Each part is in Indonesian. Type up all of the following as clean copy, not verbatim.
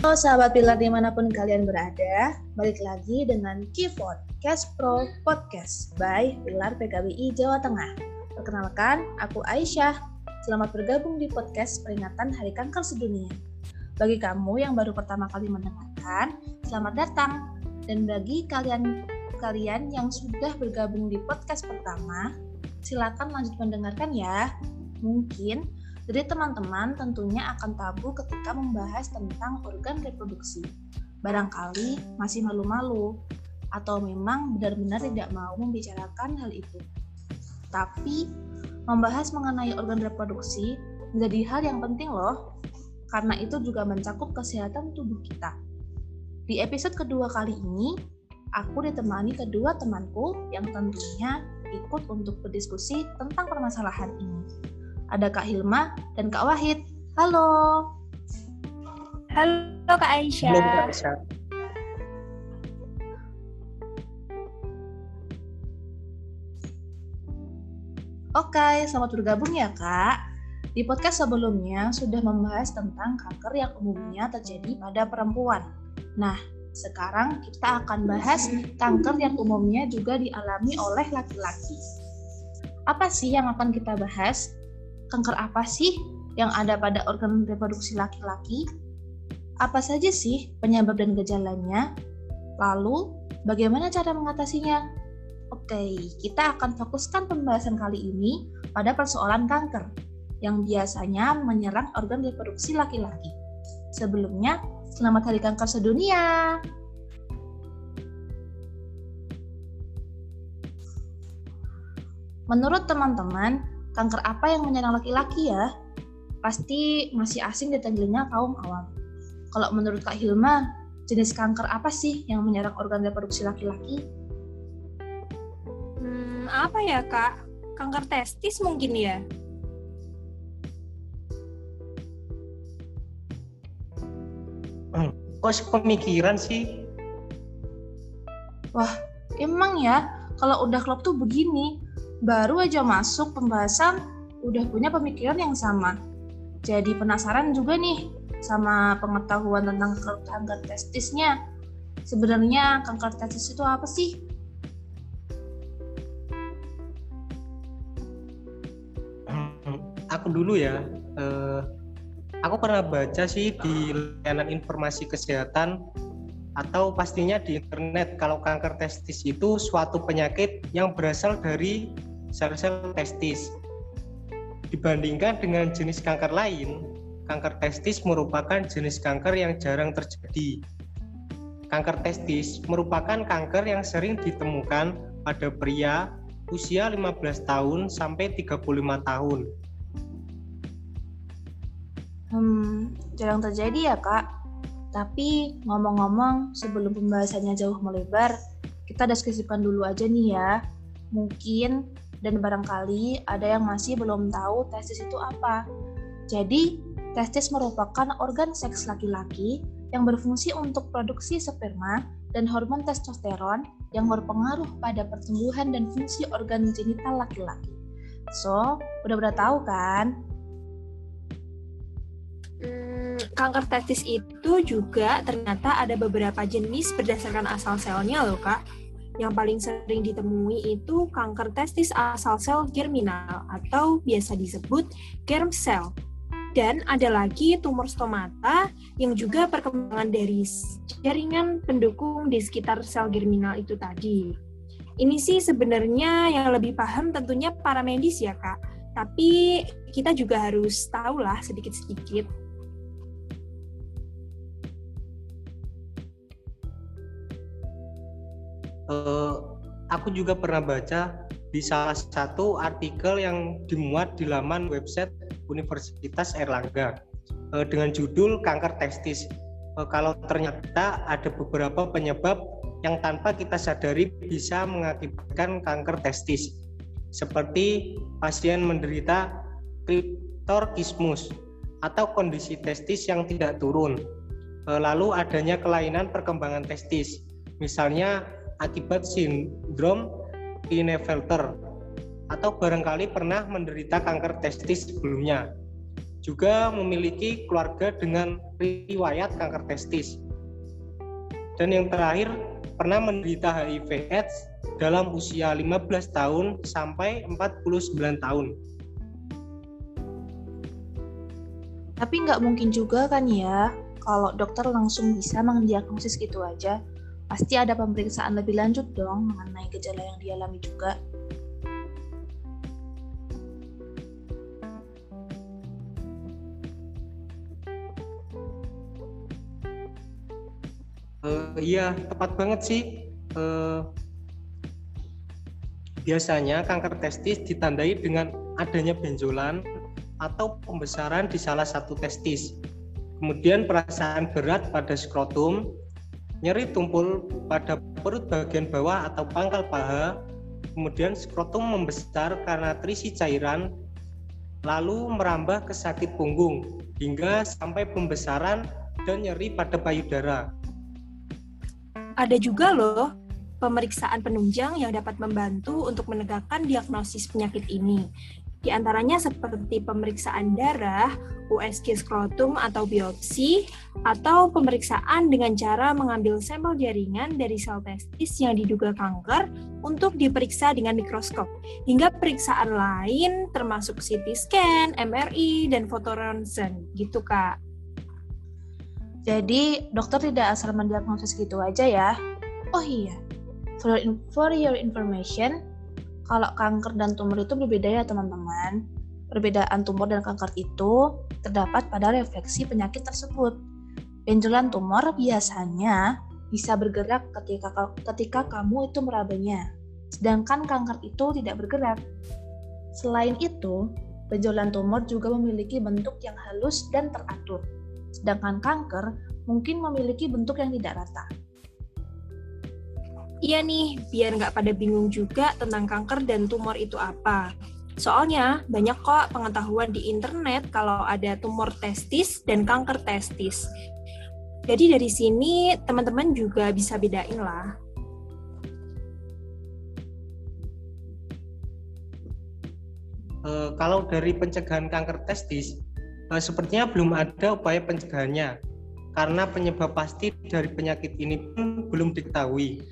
Halo sahabat Pilar dimanapun kalian berada, balik lagi dengan Kespro Pro Podcast by Pilar PKBI Jawa Tengah. Perkenalkan, aku Aisyah. Selamat bergabung di podcast peringatan Hari Kanker Sedunia. Bagi kamu yang baru pertama kali mendengarkan, selamat datang. Dan bagi kalian yang sudah bergabung di podcast pertama, silakan lanjut mendengarkan ya. Mungkin dari teman-teman tentunya akan tabu ketika membahas tentang organ reproduksi. Barangkali masih malu-malu, atau memang benar-benar tidak mau membicarakan hal itu. Tapi, membahas mengenai organ reproduksi menjadi hal yang penting loh, karena itu juga mencakup kesehatan tubuh kita. Di episode kedua kali ini, aku ditemani kedua temanku yang tentunya ikut untuk berdiskusi tentang permasalahan ini. Ada Kak Hilma dan Kak Wahid. Halo. Halo Kak Aisyah. Halo Kak Aisyah. Oke, selamat bergabung ya Kak. Di podcast sebelumnya sudah membahas tentang kanker yang umumnya terjadi pada perempuan. Nah, sekarang kita akan bahas kanker yang umumnya juga dialami oleh laki-laki. Apa sih yang akan kita bahas? Kanker apa sih yang ada pada organ reproduksi laki-laki? Apa saja sih penyebab dan gejalanya? Lalu, bagaimana cara mengatasinya? Oke, kita akan fokuskan pembahasan kali ini pada persoalan kanker yang biasanya menyerang organ reproduksi laki-laki. Sebelumnya, selamat Hari Kanker Sedunia! Menurut teman-teman, kanker apa yang menyerang laki-laki ya? Pasti masih asing di telinga kaum awam. Kalau menurut Kak Hilma, jenis kanker apa sih yang menyerang organ reproduksi laki-laki? Apa ya Kak? Kanker testis mungkin ya? Kok sepemikiran sih? Wah, emang ya? Kalau udah klop tuh begini. Baru aja masuk pembahasan, udah punya pemikiran yang sama. Jadi penasaran juga nih sama pengetahuan tentang kanker testisnya. Sebenarnya kanker testis itu apa sih? Aku dulu ya. Aku pernah baca sih di layanan informasi kesehatan atau pastinya di internet kalau kanker testis itu suatu penyakit yang berasal dari sel-sel testis. Dibandingkan dengan jenis kanker lain, kanker testis merupakan jenis kanker yang jarang terjadi. Kanker testis merupakan kanker yang sering ditemukan pada pria usia 15 tahun sampai 35 tahun. Jarang terjadi ya, Kak. Tapi ngomong-ngomong, sebelum pembahasannya jauh melebar, kita diskusikan dulu aja nih ya. Mungkin dan barangkali ada yang masih belum tahu testis itu apa. Jadi, testis merupakan organ seks laki-laki yang berfungsi untuk produksi sperma dan hormon testosteron yang berpengaruh pada pertumbuhan dan fungsi organ genital laki-laki. So, udah tahu kan? Kanker testis itu juga ternyata ada beberapa jenis berdasarkan asal selnya loh Kak. Yang paling sering ditemui itu kanker testis asal sel germinal atau biasa disebut germ cell. Dan ada lagi tumor stomata yang juga perkembangan dari jaringan pendukung di sekitar sel germinal itu tadi. Ini sih sebenarnya yang lebih paham tentunya para medis ya Kak. Tapi kita juga harus tahulah sedikit-sedikit. Aku juga pernah baca di salah satu artikel yang dimuat di laman website Universitas Airlangga dengan judul kanker testis. Kalau ternyata ada beberapa penyebab yang tanpa kita sadari bisa mengakibatkan kanker testis, seperti pasien menderita kriptorkismus atau kondisi testis yang tidak turun, lalu adanya kelainan perkembangan testis, misalnya akibat sindrom Klinefelter, atau barangkali pernah menderita kanker testis sebelumnya. juga memiliki keluarga dengan riwayat kanker testis. Dan yang terakhir, pernah menderita HIV-AIDS dalam usia 15 tahun sampai 49 tahun. Tapi nggak mungkin juga kan ya, kalau dokter langsung bisa mendiagnosis gitu aja. Pasti ada pemeriksaan lebih lanjut dong mengenai gejala yang dialami juga. Iya, tepat banget sih. Biasanya kanker testis ditandai dengan adanya benjolan atau pembesaran di salah satu testis. Kemudian perasaan berat pada skrotum, nyeri tumpul pada perut bagian bawah atau pangkal paha, kemudian skrotum membesar karena terisi cairan, lalu merambah ke sakit punggung, hingga sampai pembesaran dan nyeri pada payudara. Ada juga loh pemeriksaan penunjang yang dapat membantu untuk menegakkan diagnosis penyakit ini. Di antaranya seperti pemeriksaan darah, USG skrotum atau biopsi, atau pemeriksaan dengan cara mengambil sampel jaringan dari sel testis yang diduga kanker untuk diperiksa dengan mikroskop, hingga periksaan lain termasuk CT scan, MRI, dan fotoronsen, gitu Kak. Jadi, dokter tidak asal mendiagnosis gitu aja ya? Oh iya, for your information, kalau kanker dan tumor itu berbeda ya teman-teman. Perbedaan tumor dan kanker itu terdapat pada refleksi penyakit tersebut. Benjolan tumor biasanya bisa bergerak ketika kamu itu merabanya, sedangkan kanker itu tidak bergerak. Selain itu, benjolan tumor juga memiliki bentuk yang halus dan teratur. Sedangkan kanker mungkin memiliki bentuk yang tidak rata. Iya nih, biar nggak pada bingung juga tentang kanker dan tumor itu apa. Soalnya banyak kok pengetahuan di internet kalau ada tumor testis dan kanker testis. Jadi dari sini teman-teman juga bisa bedain lah. Kalau dari pencegahan kanker testis, sepertinya belum ada upaya pencegahannya, karena penyebab pasti dari penyakit ini pun belum diketahui.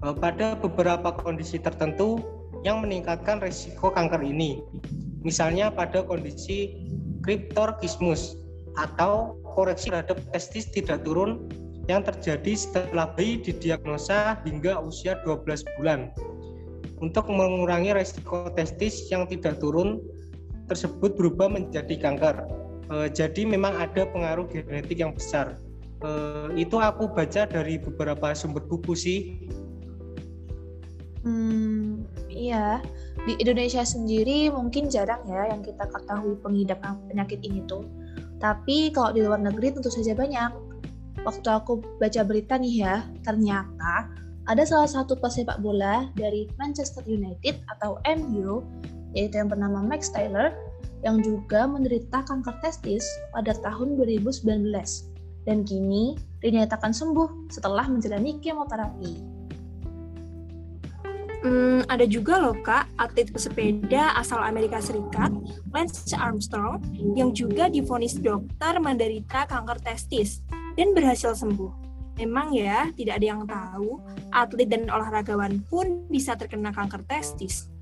Pada beberapa kondisi tertentu yang meningkatkan risiko kanker ini, misalnya pada kondisi kriptorkismus atau koreksi terhadap testis tidak turun yang terjadi setelah bayi didiagnosa hingga usia 12 bulan. Untuk mengurangi risiko testis yang tidak turun tersebut berubah menjadi kanker. Jadi memang ada pengaruh genetik yang besar. Itu aku baca dari beberapa sumber buku sih. Iya, di Indonesia sendiri mungkin jarang ya yang kita ketahui pengidap penyakit ini tuh. Tapi kalau di luar negeri tentu saja banyak. Waktu aku baca berita nih ya, ternyata ada salah satu pesepak bola dari Manchester United atau MU, yaitu yang bernama Max Taylor, yang juga menderita kanker testis pada tahun 2019 dan kini dinyatakan sembuh setelah menjalani kemoterapi. Ada juga loh Kak, atlet pesepeda asal Amerika Serikat, Lance Armstrong, yang juga divonis dokter menderita kanker testis dan berhasil sembuh. Memang ya, tidak ada yang tahu, atlet dan olahragawan pun bisa terkena kanker testis.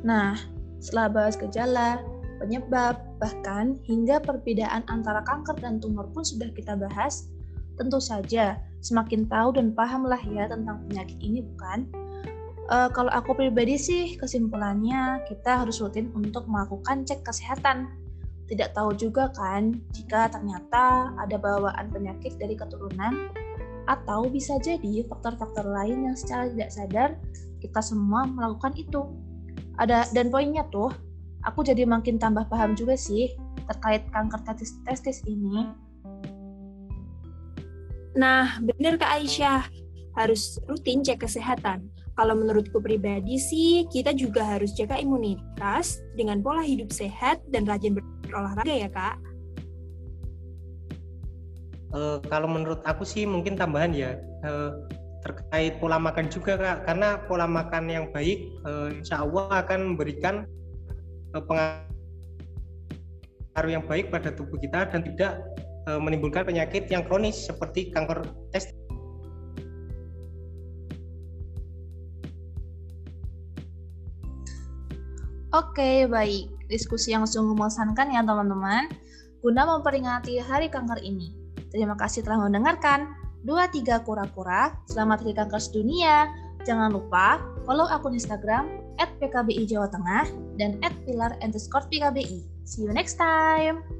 Nah, setelah bahas gejala, penyebab, bahkan hingga perbedaan antara kanker dan tumor pun sudah kita bahas, tentu saja semakin tahu dan pahamlah ya tentang penyakit ini, bukan? Kalau aku pribadi sih, kesimpulannya kita harus rutin untuk melakukan cek kesehatan. Tidak tahu juga kan jika ternyata ada bawaan penyakit dari keturunan atau bisa jadi faktor-faktor lain yang secara tidak sadar kita semua melakukan itu. Dan poinnya tuh, aku jadi makin tambah paham juga sih terkait kanker testis ini. Nah, bener Kak Aisyah, harus rutin cek kesehatan. Kalau menurutku pribadi sih, kita juga harus jaga imunitas dengan pola hidup sehat dan rajin berolahraga ya Kak. Kalau menurut aku sih mungkin tambahan ya, terkait pola makan juga Kak, karena pola makan yang baik insya Allah akan memberikan pengaruh yang baik pada tubuh kita dan tidak menimbulkan penyakit yang kronis seperti kanker testis. Oke, baik. Diskusi yang sungguh mengesankan ya teman-teman, guna memperingati hari kanker ini. Terima kasih telah mendengarkan 2-3 kura-kura, selamat hari kanker sedunia. Jangan lupa follow akun Instagram @PKBI Jawa Tengah dan @Pilar_PKBI. See you next time!